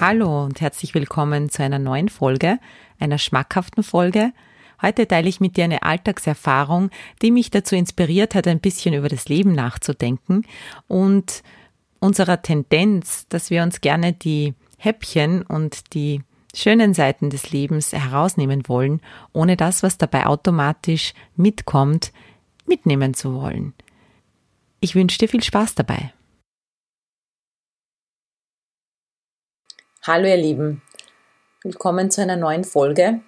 Hallo und herzlich willkommen zu einer neuen Folge, einer schmackhaften Folge. Heute teile ich mit dir eine Alltagserfahrung, die mich dazu inspiriert hat, ein bisschen über das Leben nachzudenken und unserer Tendenz, dass wir uns gerne die Häppchen und die schönen Seiten des Lebens herausnehmen wollen, ohne das, was dabei automatisch mitkommt, mitnehmen zu wollen. Ich wünsche dir viel Spaß dabei. Hallo ihr Lieben, willkommen zu einer neuen Folge.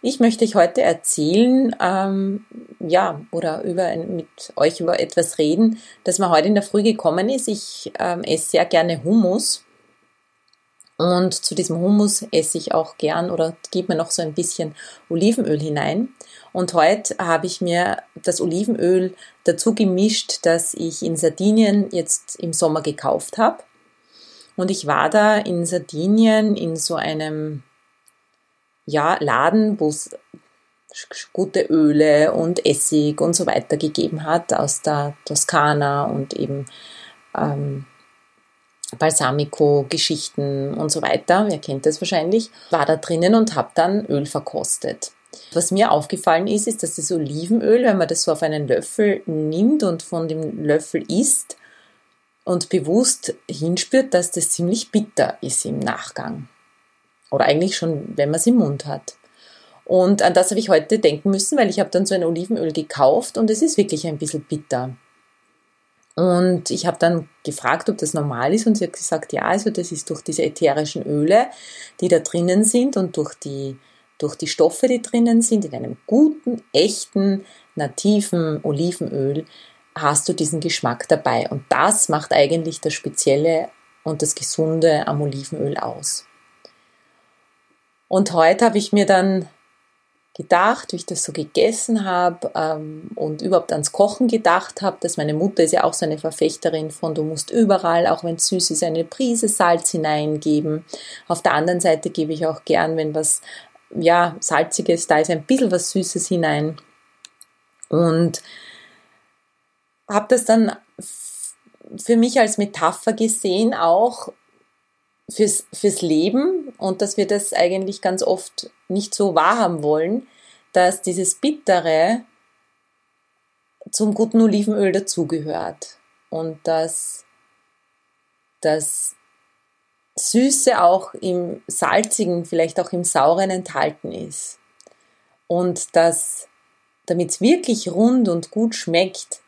Ich möchte euch heute erzählen, mit euch über etwas reden, das mir heute in der Früh gekommen ist. Ich esse sehr gerne Hummus und zu diesem Hummus esse ich auch gern oder gebe mir noch so ein bisschen Olivenöl hinein. Und heute habe ich mir das Olivenöl dazu gemischt, das ich in Sardinien jetzt im Sommer gekauft habe. Und ich war da in Sardinien in so einem Laden, wo es gute Öle und Essig und so weiter gegeben hat aus der Toskana und eben Balsamico-Geschichten und so weiter. Ihr kennt das wahrscheinlich. War da drinnen und habe dann Öl verkostet. Was mir aufgefallen ist, dass das Olivenöl, wenn man das so auf einen Löffel nimmt und von dem Löffel isst, und bewusst hinspürt, dass das ziemlich bitter ist im Nachgang. Oder eigentlich schon, wenn man es im Mund hat. Und an das habe ich heute denken müssen, weil ich habe dann so ein Olivenöl gekauft und es ist wirklich ein bisschen bitter. Und ich habe dann gefragt, ob das normal ist und sie hat gesagt, ja, also das ist durch diese ätherischen Öle, die da drinnen sind und durch die Stoffe, die drinnen sind, in einem guten, echten, nativen Olivenöl, hast du diesen Geschmack dabei. Und das macht eigentlich das Spezielle und das Gesunde am Olivenöl aus. Und heute habe ich mir dann gedacht, wie ich das so gegessen habe und überhaupt ans Kochen gedacht habe, dass meine Mutter ist ja auch so eine Verfechterin von, du musst überall, auch wenn es süß ist, eine Prise Salz hineingeben. Auf der anderen Seite gebe ich auch gern, wenn was Salziges da ist, ein bisschen was Süßes hinein. Und habe das dann für mich als Metapher gesehen, auch fürs Leben und dass wir das eigentlich ganz oft nicht so wahrhaben wollen, dass dieses Bittere zum guten Olivenöl dazugehört und dass das Süße auch im Salzigen, vielleicht auch im Sauren enthalten ist und dass, damit es wirklich rund und gut schmeckt,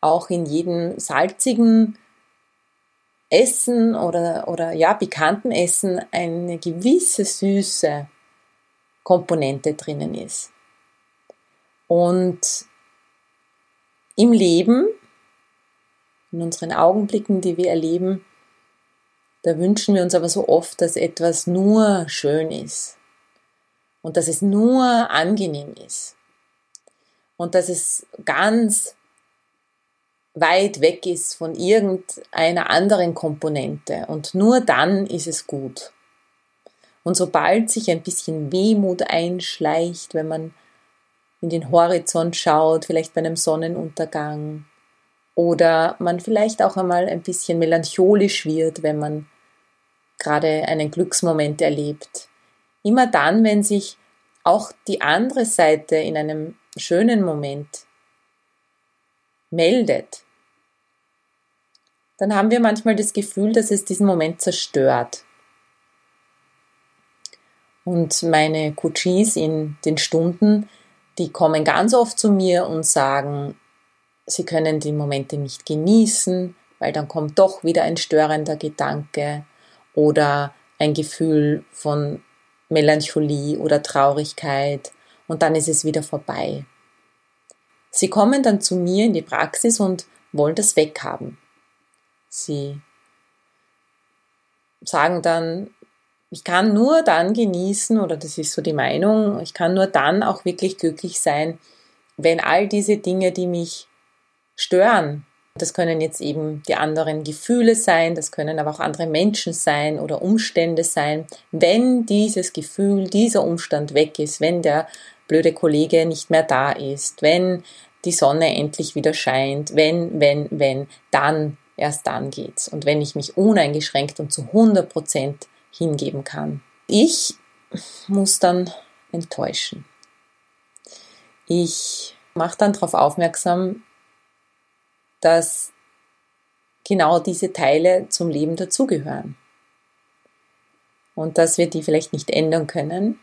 auch in jedem salzigen Essen oder bekannten Essen eine gewisse süße Komponente drinnen ist. Und im Leben, in unseren Augenblicken, die wir erleben, da wünschen wir uns aber so oft, dass etwas nur schön ist und dass es nur angenehm ist und dass es ganz weit weg ist von irgendeiner anderen Komponente und nur dann ist es gut. Und sobald sich ein bisschen Wehmut einschleicht, wenn man in den Horizont schaut, vielleicht bei einem Sonnenuntergang oder man vielleicht auch einmal ein bisschen melancholisch wird, wenn man gerade einen Glücksmoment erlebt, immer dann, wenn sich auch die andere Seite in einem schönen Moment meldet, dann haben wir manchmal das Gefühl, dass es diesen Moment zerstört. Und meine Coaches in den Stunden, die kommen ganz oft zu mir und sagen, sie können die Momente nicht genießen, weil dann kommt doch wieder ein störender Gedanke oder ein Gefühl von Melancholie oder Traurigkeit und dann ist es wieder vorbei. Sie kommen dann zu mir in die Praxis und wollen das weghaben. Sie sagen dann, ich kann nur dann genießen, oder das ist so die Meinung, ich kann nur dann auch wirklich glücklich sein, wenn all diese Dinge, die mich stören, das können jetzt eben die anderen Gefühle sein, das können aber auch andere Menschen sein oder Umstände sein, wenn dieses Gefühl, dieser Umstand weg ist, wenn der blöde Kollege nicht mehr da ist, wenn die Sonne endlich wieder scheint, wenn, dann, erst dann geht's. Und wenn ich mich uneingeschränkt und zu 100% hingeben kann. Ich muss dann enttäuschen. Ich mache dann darauf aufmerksam, dass genau diese Teile zum Leben dazugehören. Und dass wir die vielleicht nicht ändern können.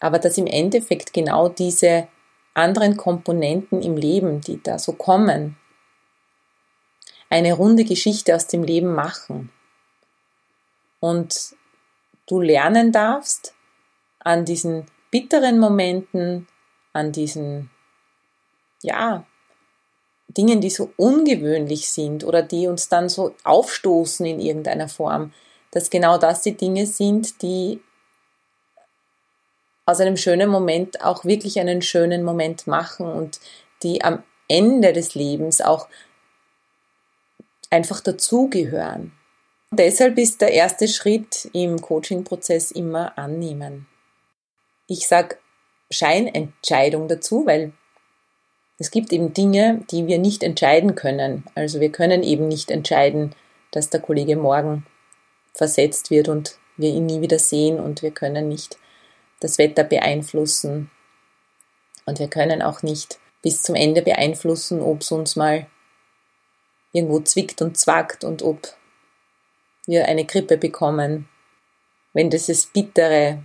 Aber dass im Endeffekt genau diese anderen Komponenten im Leben, die da so kommen, eine runde Geschichte aus dem Leben machen. Und du lernen darfst, an diesen bitteren Momenten, an diesen, ja, Dingen, die so ungewöhnlich sind oder die uns dann so aufstoßen in irgendeiner Form, dass genau das die Dinge sind, die aus einem schönen Moment auch wirklich einen schönen Moment machen und die am Ende des Lebens auch einfach dazugehören. Deshalb ist der erste Schritt im Coaching-Prozess immer annehmen. Ich sage Scheinentscheidung dazu, weil es gibt eben Dinge, die wir nicht entscheiden können. Also wir können eben nicht entscheiden, dass der Kollege morgen versetzt wird und wir ihn nie wieder sehen, und wir können nicht das Wetter beeinflussen und wir können auch nicht bis zum Ende beeinflussen, ob es uns mal irgendwo zwickt und zwackt und ob wir eine Grippe bekommen. Wenn dieses Bittere,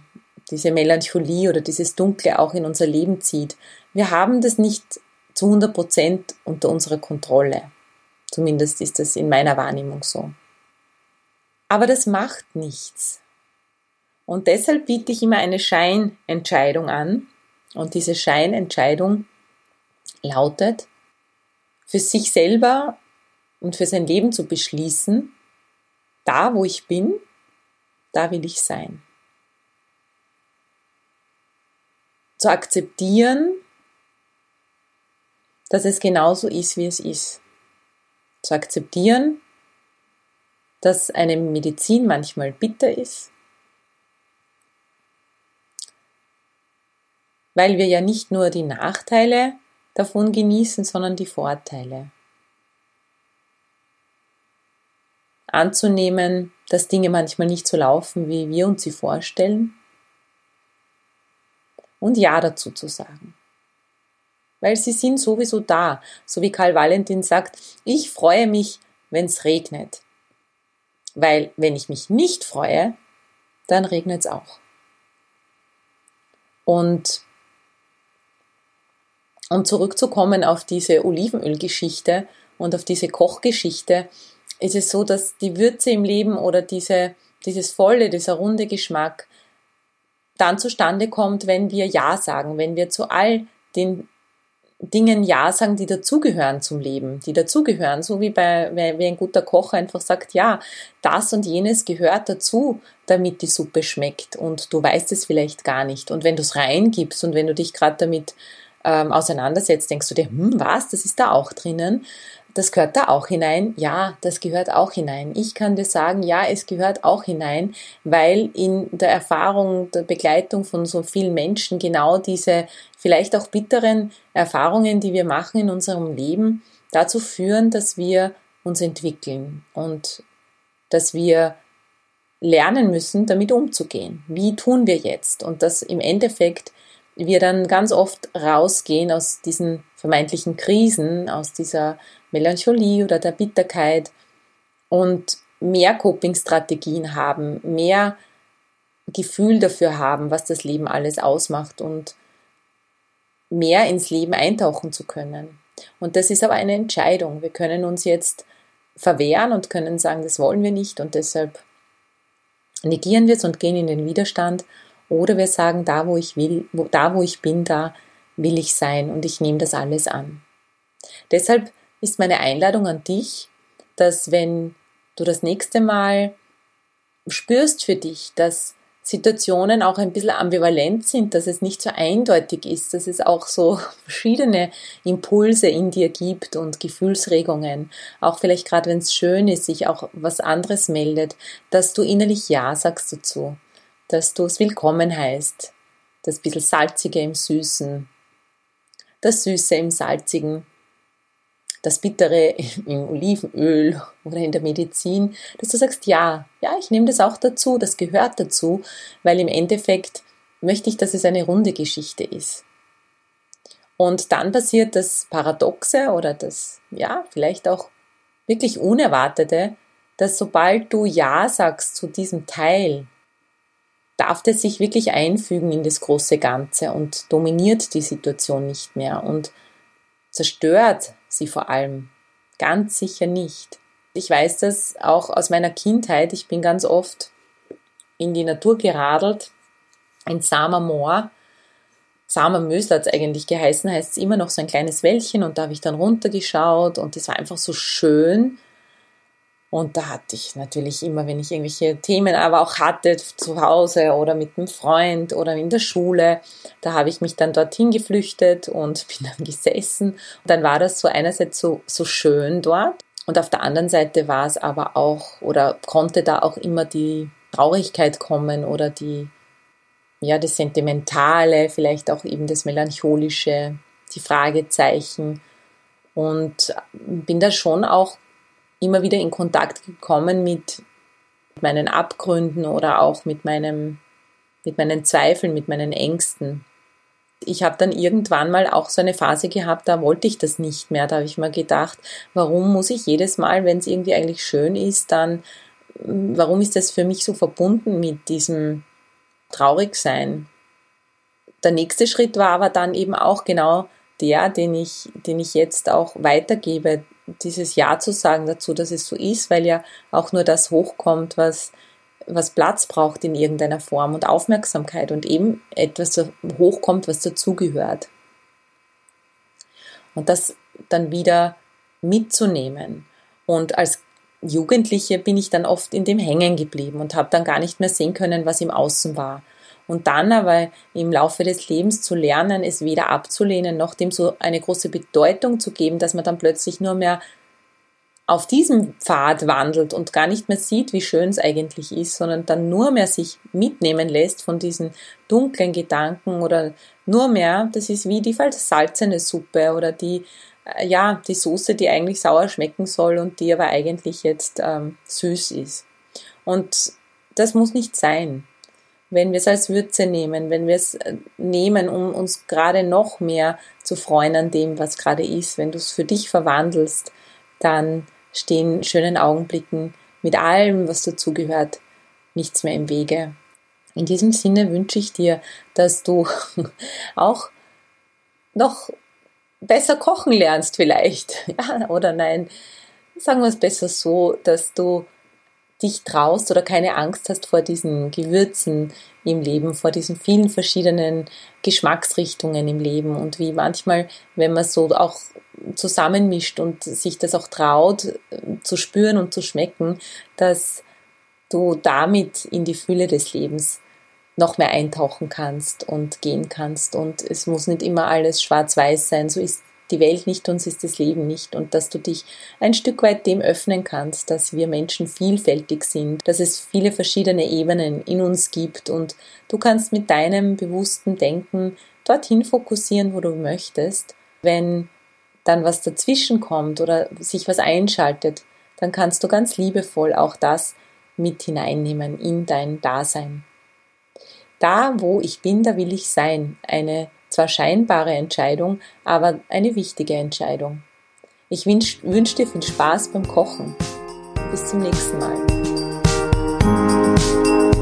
diese Melancholie oder dieses Dunkle auch in unser Leben zieht, wir haben das nicht zu 100% unter unserer Kontrolle. Zumindest ist das in meiner Wahrnehmung so. Aber das macht nichts. Und deshalb biete ich immer eine Scheinentscheidung an. Und diese Scheinentscheidung lautet, für sich selber und für sein Leben zu beschließen, da wo ich bin, da will ich sein. Zu akzeptieren, dass es genauso ist, wie es ist. Zu akzeptieren, dass eine Medizin manchmal bitter ist, weil wir ja nicht nur die Nachteile davon genießen, sondern die Vorteile. Anzunehmen, dass Dinge manchmal nicht so laufen, wie wir uns sie vorstellen. Und Ja dazu zu sagen. Weil sie sind sowieso da. So wie Karl Valentin sagt, ich freue mich, wenn es regnet. Weil wenn ich mich nicht freue, dann regnet es auch. Und um zurückzukommen auf diese Olivenölgeschichte und auf diese Kochgeschichte, ist es so, dass die Würze im Leben oder dieses volle, dieser runde Geschmack dann zustande kommt, wenn wir Ja sagen, wenn wir zu all den Dingen Ja sagen, die dazugehören zum Leben, die dazugehören, so wie ein guter Koch einfach sagt, ja, das und jenes gehört dazu, damit die Suppe schmeckt, und du weißt es vielleicht gar nicht, und wenn du es reingibst und wenn du dich gerade damit auseinandersetzt, denkst du dir, was, das ist da auch drinnen, das gehört da auch hinein, ja, das gehört auch hinein. Ich kann dir sagen, ja, es gehört auch hinein, weil in der Erfahrung, der Begleitung von so vielen Menschen genau diese vielleicht auch bitteren Erfahrungen, die wir machen in unserem Leben, dazu führen, dass wir uns entwickeln und dass wir lernen müssen, damit umzugehen. Wie tun wir jetzt? Und dass im Endeffekt wir dann ganz oft rausgehen aus diesen vermeintlichen Krisen, aus dieser Melancholie oder der Bitterkeit und mehr Coping-Strategien haben, mehr Gefühl dafür haben, was das Leben alles ausmacht, und mehr ins Leben eintauchen zu können. Und das ist aber eine Entscheidung. Wir können uns jetzt verwehren und können sagen, das wollen wir nicht, und deshalb negieren wir es und gehen in den Widerstand. Oder wir sagen, da wo ich will, da wo ich bin, da will ich sein, und ich nehme das alles an. Deshalb ist meine Einladung an dich, dass wenn du das nächste Mal spürst für dich, dass Situationen auch ein bisschen ambivalent sind, dass es nicht so eindeutig ist, dass es auch so verschiedene Impulse in dir gibt und Gefühlsregungen, auch vielleicht gerade wenn es schön ist, sich auch was anderes meldet, dass du innerlich Ja sagst dazu, dass du es willkommen heißt, das bisschen Salzige im Süßen, das Süße im Salzigen, das Bittere im Olivenöl oder in der Medizin, dass du sagst, ja, ich nehme das auch dazu, das gehört dazu, weil im Endeffekt möchte ich, dass es eine runde Geschichte ist. Und dann passiert das Paradoxe oder das, ja, vielleicht auch wirklich Unerwartete, dass sobald du Ja sagst zu diesem Teil, darf das sich wirklich einfügen in das große Ganze und dominiert die Situation nicht mehr und zerstört sie vor allem. Ganz sicher nicht. Ich weiß das auch aus meiner Kindheit. Ich bin ganz oft in die Natur geradelt, in Samer Moor. Samer Mösl hat es eigentlich geheißen, heißt es immer noch, so ein kleines Wäldchen, und da habe ich dann runtergeschaut und das war einfach so schön. Und da hatte ich natürlich immer, wenn ich irgendwelche Themen aber auch hatte, zu Hause oder mit einem Freund oder in der Schule, da habe ich mich dann dorthin geflüchtet und bin dann gesessen. Und dann war das so einerseits so schön dort und auf der anderen Seite war es aber auch, oder konnte da auch immer die Traurigkeit kommen oder die, ja, das Sentimentale, vielleicht auch eben das Melancholische, die Fragezeichen, und bin da schon auch immer wieder in Kontakt gekommen mit meinen Abgründen oder auch mit meinen Zweifeln, mit meinen Ängsten. Ich habe dann irgendwann mal auch so eine Phase gehabt, da wollte ich das nicht mehr. Da habe ich mir gedacht, warum muss ich jedes Mal, wenn es irgendwie eigentlich schön ist, dann, warum ist das für mich so verbunden mit diesem Traurigsein? Der nächste Schritt war aber dann eben auch genau der, den ich jetzt auch weitergebe, dieses Ja zu sagen dazu, dass es so ist, weil ja auch nur das hochkommt, was Platz braucht in irgendeiner Form und Aufmerksamkeit und eben etwas hochkommt, was dazugehört. Und das dann wieder mitzunehmen. Und als Jugendliche bin ich dann oft in dem hängen geblieben und habe dann gar nicht mehr sehen können, was im Außen war. Und dann aber im Laufe des Lebens zu lernen, es weder abzulehnen, noch dem so eine große Bedeutung zu geben, dass man dann plötzlich nur mehr auf diesem Pfad wandelt und gar nicht mehr sieht, wie schön es eigentlich ist, sondern dann nur mehr sich mitnehmen lässt von diesen dunklen Gedanken oder nur mehr, das ist wie die versalzene Suppe oder die Soße, die eigentlich sauer schmecken soll und die aber eigentlich jetzt süß ist. Und das muss nicht sein. Wenn wir es als Würze nehmen, wenn wir es nehmen, um uns gerade noch mehr zu freuen an dem, was gerade ist, wenn du es für dich verwandelst, dann stehen schönen Augenblicken mit allem, was dazugehört, nichts mehr im Wege. In diesem Sinne wünsche ich dir, dass du auch noch besser kochen lernst vielleicht. Ja, oder nein, sagen wir es besser so, dass du dich traust oder keine Angst hast vor diesen Gewürzen im Leben, vor diesen vielen verschiedenen Geschmacksrichtungen im Leben und wie manchmal, wenn man so auch zusammenmischt und sich das auch traut, zu spüren und zu schmecken, dass du damit in die Fülle des Lebens noch mehr eintauchen kannst und gehen kannst, und es muss nicht immer alles schwarz-weiß sein, so ist die Welt nicht, uns ist das Leben nicht, und dass du dich ein Stück weit dem öffnen kannst, dass wir Menschen vielfältig sind, dass es viele verschiedene Ebenen in uns gibt und du kannst mit deinem bewussten Denken dorthin fokussieren, wo du möchtest. Wenn dann was dazwischen kommt oder sich was einschaltet, dann kannst du ganz liebevoll auch das mit hineinnehmen in dein Dasein. Da, wo ich bin, da will ich sein. Eine zwar scheinbare Entscheidung, aber eine wichtige Entscheidung. Ich wünsche dir viel Spaß beim Kochen. Bis zum nächsten Mal.